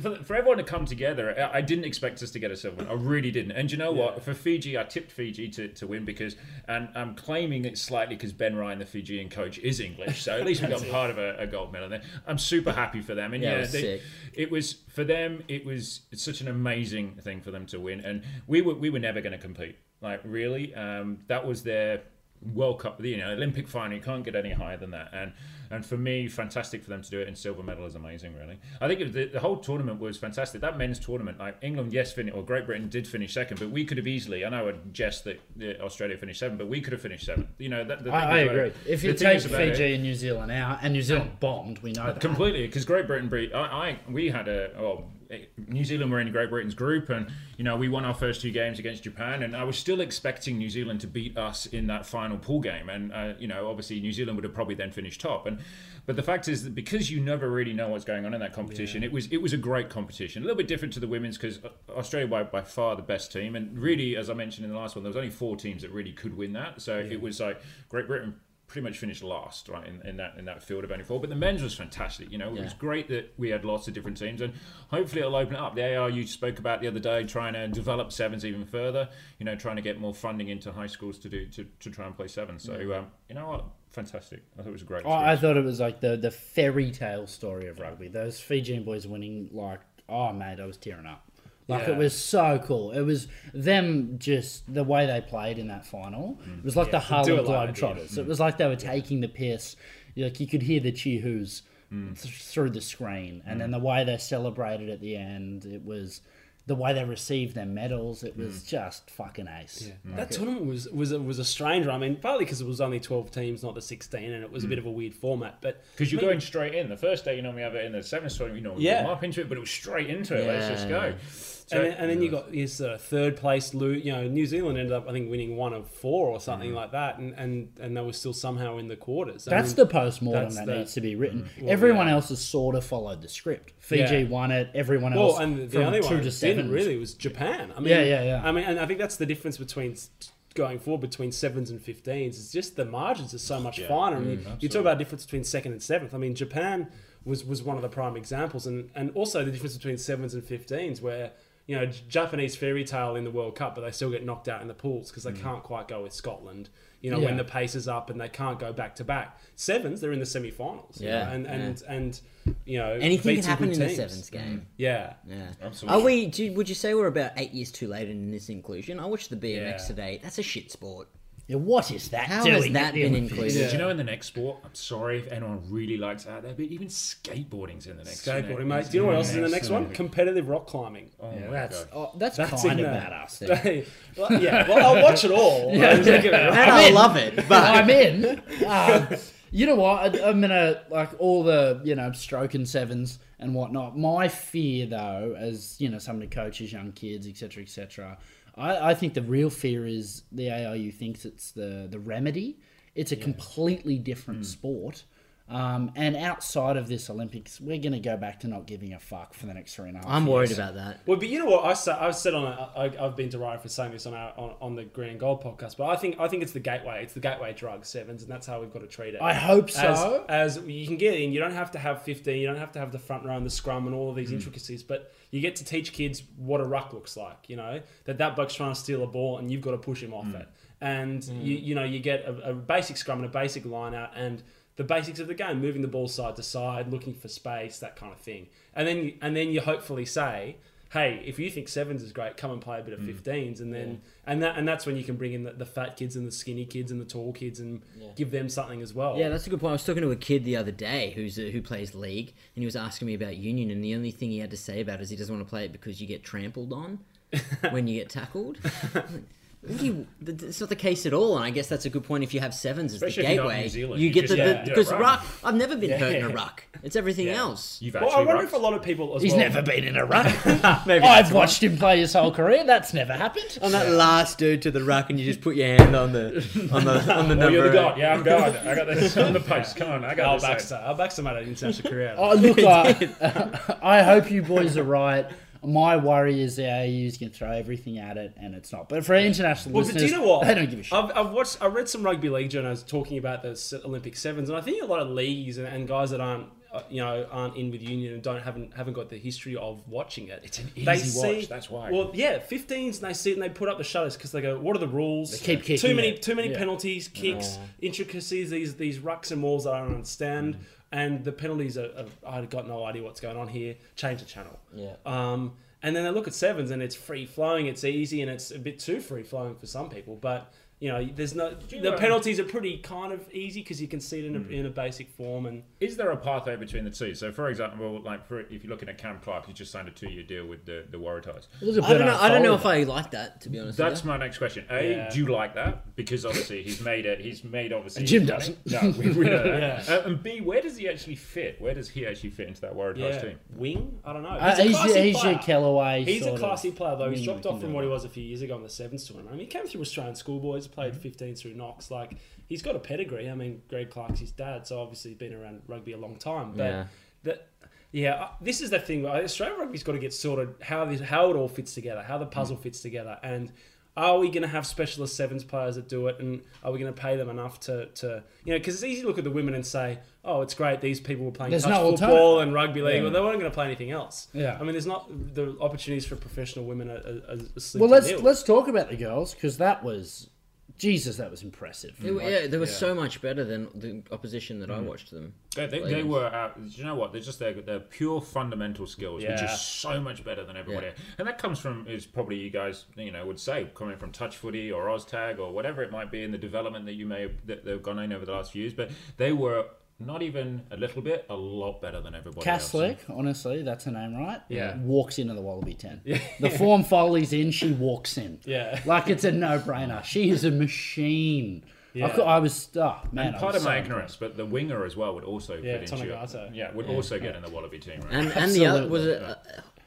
for, for everyone to come together. I didn't expect us to get a silver win. I really didn't. And you know yeah. what? For Fiji, I tipped Fiji to, to win because, and I'm claiming it slightly because Ben Ryan, the Fijian coach, is English. So at least we got it. part of a, a gold medal there. I'm super happy for them. And yeah, yeah it, was they, sick. it was for them. It was it's such an amazing thing. thing for them to win, and we were we were never going to compete, like really. Um that was their World Cup, you know, Olympic final. You can't get any higher than that. And And for me, fantastic for them to do it, and silver medal is amazing, really. I think the, the whole tournament was fantastic. That men's tournament, like England, yes, fin or Great Britain did finish second, but we could have easily, I know I jest that Australia finished seventh, but we could have finished seventh. You know, that, the thing I, is I agree. It, if you take Fiji it, and New Zealand out, and New Zealand and bombed, we know that. Completely, because Great Britain, I, I, we had a... Oh, New Zealand were in Great Britain's group, and you know we won our first two games against Japan, and I was still expecting New Zealand to beat us in that final pool game, and uh, you know obviously New Zealand would have probably then finished top, and but the fact is that because you never really know what's going on in that competition, yeah. it was it was a great competition, a little bit different to the women's because Australia were by far the best team, and really, as I mentioned in the last one, there was only four teams that really could win that, so yeah. it was like Great Britain pretty much finished last, right, in, in that in that field of only four. But the men's was fantastic. You know, yeah. it was great that we had lots of different teams, and hopefully it'll open it up. The A R you spoke about the other day, trying to develop sevens even further. You know, trying to get more funding into high schools to do to, to try and play sevens. So yeah. um, you know what, fantastic. I thought it was a great. Oh, I thought it was like the the fairy tale story of rugby. Those Fijian boys winning, like, oh mate, I was tearing up. Like, yeah. it was so cool. It was them just, the way they played in that final. Mm. It was like yeah, the Harlem Globetrotters. Mm. It was like they were taking the piss. Like, you could hear the chee-hoos mm. th through the screen. And mm. then the way they celebrated at the end, it was the way they received their medals. It was mm. just fucking ace. Yeah. Like, that tournament was, was, a, was a stranger. I mean, partly because it was only twelve teams, not the sixteen, and it was mm. a bit of a weird format. But because you're I mean, going straight in. The first day, you normally have it in. The seventh day, you normally yeah. warm up into it, but it was straight into it. Yeah. Let's just go. So, and, then, and then you got this uh, third place, you know, New Zealand ended up, I think, winning one of four or something mm. like that. And, and, and they were still somehow in the quarters. I that's mean, the post-mortem that the, needs to be written. Well, everyone yeah. else has sort of followed the script. Fiji yeah. won it. Everyone else well, and the only one that didn't really was Japan. I mean, yeah, yeah, yeah. I mean, and I think that's the difference between... going forward between sevens and fifteens, it's just the margins are so much yeah, finer. I mean, mm, you talk about the difference between second and seventh. I mean, Japan was was one of the prime examples, and and also the difference between sevens and fifteens, where you know Japanese fairy tale in the World Cup, but they still get knocked out in the pools because they mm. can't quite go with Scotland. You know, yeah. when the pace is up and they can't go back to back. Sevens, they're in the semi-finals. Yeah, you know, and and yeah. and you know, anything can happen in the sevens game. Yeah, yeah, absolutely. Are we? Do, would you say we're about eight years too late in this inclusion? I watched the B M X yeah. today. That's a shit sport. Yeah, what is that? How doing? has that been included? Yeah. Do you know in the next sport? I'm sorry if anyone really likes it out there, but even skateboarding's in the next. Skateboarding, in the next, mate. Do you know what else is in the next one? Competitive rock climbing. Oh, yeah, that's, oh that's that's kind of badass. Well, yeah, well, I'll watch it all. yeah. I'm and I love it, but I'm in. Uh, you know what? I, I'm gonna like all the you know stroke and sevens and whatnot. My fear, though, as you know, somebody coaches young kids, et cetera, et cetera. I, I think the real fear is the A I U thinks it's the, the remedy. It's a yeah. completely different mm. sport. Um, and outside of this Olympics, we're going to go back to not giving a fuck for the next three and a half I'm years. worried about that. Well, but you know what? I said, I've said on a, I, I've been derided for saying this on, our, on on the Green and Gold podcast, but I think I think it's the gateway. It's the gateway drug, sevens, and that's how we've got to treat it. I hope so. As, as you can get in, you don't have to have fifteen, you don't have to have the front row and the scrum and all of these mm. intricacies, but you get to teach kids what a ruck looks like. You know that that bloke's trying to steal a ball, and you've got to push him off mm. it. And mm. you you know you get a, a basic scrum and a basic line out and the basics of the game, moving the ball side to side, looking for space, that kind of thing. And then and then you hopefully say, hey, if you think sevens is great, come and play a bit of mm. fifteens. And then yeah. and that and that's when you can bring in the, the fat kids and the skinny kids and the tall kids and yeah. give them something as well. Yeah, that's a good point. I was talking to a kid the other day who's a, who plays league, and he was asking me about union, and the only thing he had to say about it is he doesn't want to play it because you get trampled on when you get tackled. You, it's not the case at all, and I guess that's a good point. If you have sevens as the gateway, you, you get you the because yeah, ruck. I've never been yeah. hurt in a ruck. It's everything yeah. else. You've well, I wonder rucks. if a lot of people. As He's well. never been in a ruck. Maybe I've watched him play his whole career. That's never happened. I'm that last dude to the ruck, and you just put your hand on the on the on the well, number. You're the god. Yeah, I'm god. I got this on the post. Come on, I got Al Baxter. Al Baxter made an international career. Oh look, I, I hope you boys are right. My worry is the A A U's can throw everything at it, and it's not. But for international well, listeners, but do you know what? They don't give a shit. I've, I've watched, I read some rugby league journals talking about the Olympic sevens, and I think a lot of leagues and, and guys that aren't, you know, aren't in with union and don't haven't haven't got the history of watching it. It's an easy they see, watch. That's why. Well, yeah, fifteens. They sit and they put up the shutters because they go, "What are the rules? They keep kicking. Too many, it. too many yeah. penalties, kicks, oh. intricacies. These these rucks and walls that I don't understand." Mm. And the penalties are, are, I've got no idea what's going on here. Change the channel. Yeah. Um, and then they look at sevens and it's free flowing, it's easy, and it's a bit too free flowing for some people. But You know, there's no the penalties are pretty kind of easy because you can see it in a, mm. in a basic form. And is there a pathway between the two? So, for example, like for, if you're looking at Cam Clark, he's just signed a two-year deal with the the Waratahs. I don't know. I don't know if I like that, to be honest. That's my next question. A, yeah. do you like that? Because obviously he's made it. He's made obviously. And Jim doesn't. No, we, we know that. Yeah. Uh, and B, where does he actually fit? Where does he actually fit into that Waratahs yeah. team? Wing? I don't know. He's uh, a classy he's, player. He's a Callaway. He's a classy player, though. He's dropped off from what he was a few years ago in the sevens tournament. I mean, he came through Australian schoolboys. Played fifteen through Knox. Like, he's got a pedigree. I mean, Greg Clark's his dad, so obviously been around rugby a long time. But yeah. that, yeah, this is the thing. Australian rugby's got to get sorted. How this, how it all fits together. How the puzzle mm. fits together. And are we going to have specialist sevens players that do it? And are we going to pay them enough to to you know? Because it's easy to look at the women and say, oh, it's great. These people were playing touch football and rugby league. Yeah. Well, they weren't going to play anything else. Yeah. I mean, there's not the opportunities for professional women. Are, are, are well, let's let's talk about the girls, because that was. Jesus, that was impressive. It, like, yeah, they were yeah. so much better than the opposition that mm. I watched them. They, they, they were, uh, you know what? They're just their their pure fundamental skills, yeah. which is so much better than everybody. Yeah. And that comes from is probably you guys, you know, would say coming from touch footy or Oztag or whatever it might be in the development that you may have, that they've gone in over the last few years. But they were. Not even a little bit, a lot better than everybody Caslick, else. Honestly, that's her name, right? Yeah. Walks into the Wallaby ten. Yeah. The form Foley's in, she walks in. Yeah. Like, it's a no-brainer. She is a machine. Yeah. I, I was... Oh, man, and part of so my ignorance, but the winger as well would also yeah, fit into it. Yeah, would yeah. also get in the Wallaby team. Right? And, and the other... Was it uh,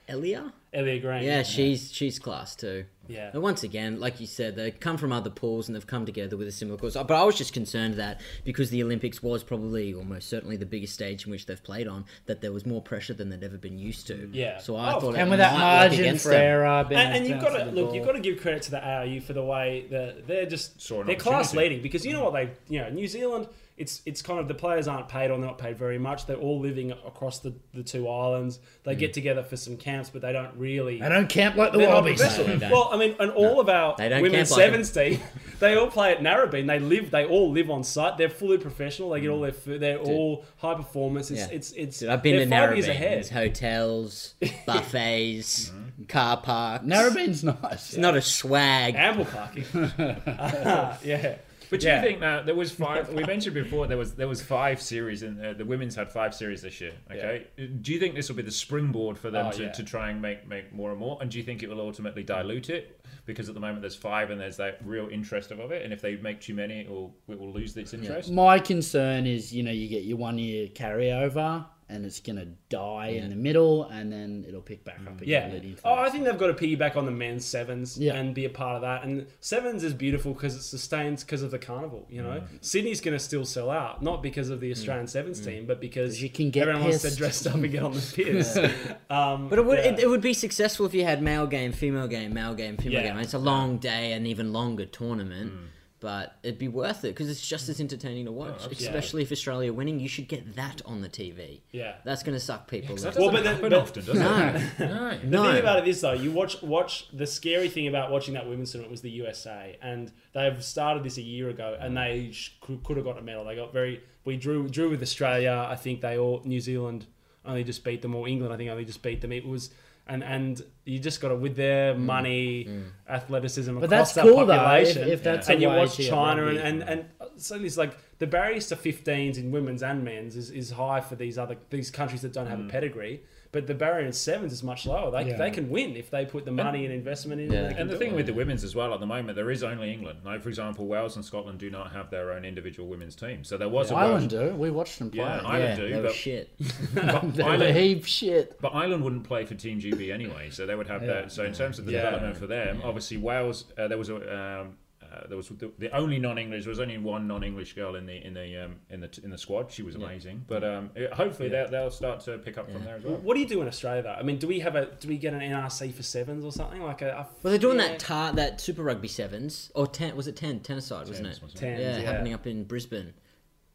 Elia? Elia Green. Yeah, yeah, she's she's class too. Yeah. And once again, like you said, they come from other pools and they've come together with a similar cause. But I was just concerned that because the Olympics was probably almost certainly the biggest stage in which they've played on, that there was more pressure than they'd ever been used to. Yeah. So I oh, thought, and with that margin for error, and, and you've got to look, ball. You've got to give credit to the A R U for the way that they're just sure they're class leading, because you know what they, you know, New Zealand. It's it's kind of the players aren't paid or not paid very much. They're all living across the, the two islands. They mm. get together for some camps, but they don't really... They don't camp like the Wallabies. No, well, I mean, and all no, of our women's sevens team, they all play at Narrabeen. They live. They all live on site. They're fully professional. They get all their food. They're Dude. all high performance. It's, yeah. it's, it's, Dude, I've been to Narrabeen. There's hotels, buffets, car parks. Narrabeen's nice. It's yeah. not a swag. Amble parking. uh, yeah. But do yeah. you think that there was five? We mentioned before there was there was five series, and uh, the women's had five series this year. Okay, yeah. Do you think this will be the springboard for them oh, to, yeah. to try and make make more and more? And do you think it will ultimately dilute it? Because at the moment there's five, and there's that real interest of it. And if they make too many, it will it will lose its interest. Yeah. My concern is, you know, you get your one year carryover. And it's going to die yeah. in the middle, and then it'll pick back up again. Yeah. Oh, I think they've got to piggyback on the men's sevens yeah. and be a part of that. And sevens is beautiful because it sustains because of the carnival, you know. Mm. Sydney's going to still sell out, not because of the Australian mm. sevens mm. team, but because you can get everyone pissed. wants to dress up and get on the piers. Yeah. Um, but it would, yeah. it, it would be successful if you had male game, female game, male game, female yeah. game. It's a long day and even longer tournament. Mm. But it'd be worth it because it's just as entertaining to watch, oh, especially yeah. if Australia are winning. You should get that on the T V. Yeah, that's going to suck people. Yeah, well, but then, but often, doesn't no, it? No, no. The no. thing about it is though, you watch watch the scary thing about watching that women's tournament was the U S A, and they've started this a year ago, and they sh could have got a medal. They got very we drew drew with Australia. I think they all New Zealand only just beat them, or England I think only just beat them. It was. And and you just got to, with their money, mm. athleticism but across that's that cool population. Though, if, if that's yeah. And you watch China and, and, and so there's like the barriers to fifteens in women's and men's is, is high for these other these countries that don't have mm. a pedigree. But the barrier in sevens is much lower. They yeah. they can win if they put the money and, and investment in. Yeah. And, and the thing it. with the women's as well at the moment, there is only England. Like for example, Wales and Scotland do not have their own individual women's team. So there was yeah. a Ireland World... do. We watched them play. Yeah, Ireland yeah, do. They but, shit. But they Ireland, heap shit. But Ireland wouldn't play for Team G B anyway, so they would have yeah. that. So in terms of the yeah. development for them, yeah. obviously Wales. Uh, there was a. Um, Uh, there was the, the only non-English. There was only one non-English girl in the in the um, in the in the squad. She was amazing. Yeah. But um, it, hopefully yeah. they'll, they'll start to pick up yeah. from there as well. What do you do in Australia though? I mean, do we have a do we get an N R C for sevens or something like a? a well, they're doing yeah. that tar, that Super Rugby sevens or ten was it ten tennis side wasn't it? Wasn't tens, it? Yeah, yeah, happening up in Brisbane.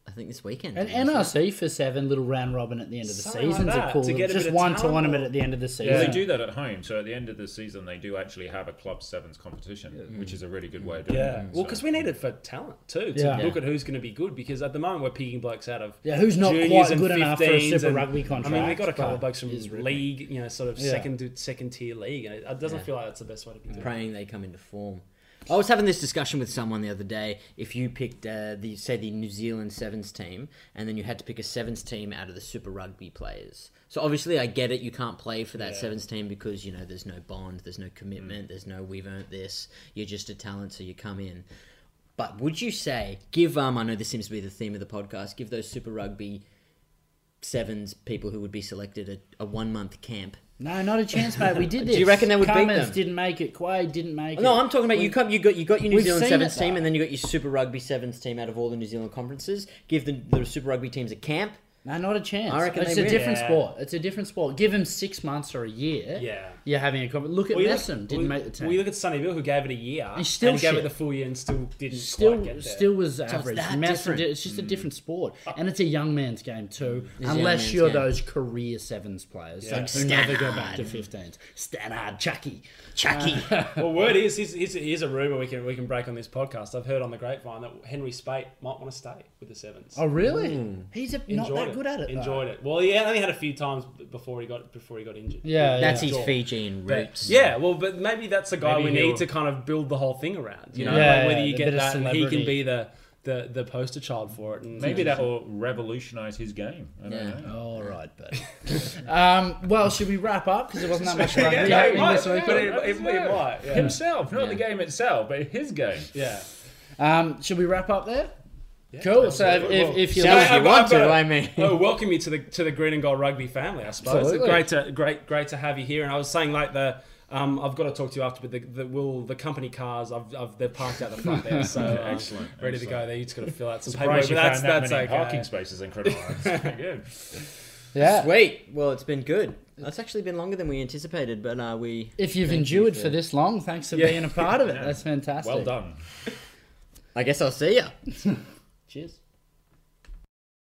I think this weekend. An N R C for seven, little round robin at the end of the Something seasons like are cool. To get just one tournament at the end of the season. Yeah. Well, they do that at home. So at the end of the season, they do actually have a club sevens competition, yeah. which is a really good way of doing yeah. it. Yeah. Well, because so. we need it for talent too, to yeah. look yeah. at who's going to be good. Because at the moment, we're picking blokes out of yeah, who's not quite good enough for a Super and, Rugby contract. I mean, we got a couple of blokes from league, you know, sort of yeah. second second tier league, and it doesn't yeah. feel like that's the best way to be doing. Praying they come into form. I was having this discussion with someone the other day. If you picked, uh, the, say, the New Zealand Sevens team, and then you had to pick a Sevens team out of the Super Rugby players. So obviously I get it, you can't play for that yeah. Sevens team because, you know, there's no bond, there's no commitment, there's no we've earned this, you're just a talent, so you come in. But would you say, give, um, I know this seems to be the theme of the podcast, give those Super Rugby Sevens people who would be selected a, a one-month camp? No, not a chance, mate. We did this. Do you reckon they would Cummins beat them? didn't make it. Quaid didn't make no, it. No, I'm talking about we, you, come, you, got, you got your New Zealand Sevens team, and then you got your Super Rugby Sevens team out of all the New Zealand conferences. Give the, the Super Rugby teams a camp. No, not a chance. I reckon it's they a win. different yeah. sport. It's a different sport. Give them six months or a year. Yeah, you're having a conference. Look at well, Messam. Look, didn't well, make the team. Well, you look at Sunnyville, who gave it a year and, still and gave it the full year and still didn't still, quite get there. Still was average. So Messam did, it's just mm. a different sport, and it's a young man's game too. It's unless you're game. those career sevens players yeah. so who never go back to fifteens. Stannard, Chucky, Chucky. Uh, well, word is, here's a rumor we can we can break on this podcast. I've heard on the grapevine that Henry Spate might want to stay with the sevens. Oh, really? Mm. He's a not that. Good at it. Enjoyed though. it. Well, yeah, only had a few times before he got before he got injured. Yeah, that's yeah. his sure. Fijian roots. But, yeah, well, but maybe that's a guy maybe we need will. to kind of build the whole thing around. You yeah. know, yeah, like whether yeah, you get that, and he can be the, the the poster child for it, and maybe that will revolutionise his game. I don't yeah. know. All right, but um, well, should we wrap up because it wasn't that much rugby yeah, yeah, this week? But it, it, it might yeah. himself, not yeah. the game itself, but his game. Yeah. Um, should we wrap up there? Yeah, cool. So if, if, if you, so like, if you I've, want I've to, a, I mean, well, welcome you to the to the Green and Gold Rugby family. I suppose it's great to great great to have you here. And I was saying, like the um, I've got to talk to you after, but the, the will the company cars, I've, I've they're parked out the front there, so uh, excellent, ready excellent. to go there. You just got to fill out some paperwork. But that's that that's many okay. parking spaces in Kuridrani. That's pretty good. Yeah. Sweet. Well, it's been good. It's actually been longer than we anticipated, but uh, we if you've endured you for, for this long, thanks for yeah. being a part of it. Yeah. That's fantastic. Well done. I guess I'll see you. Cheers.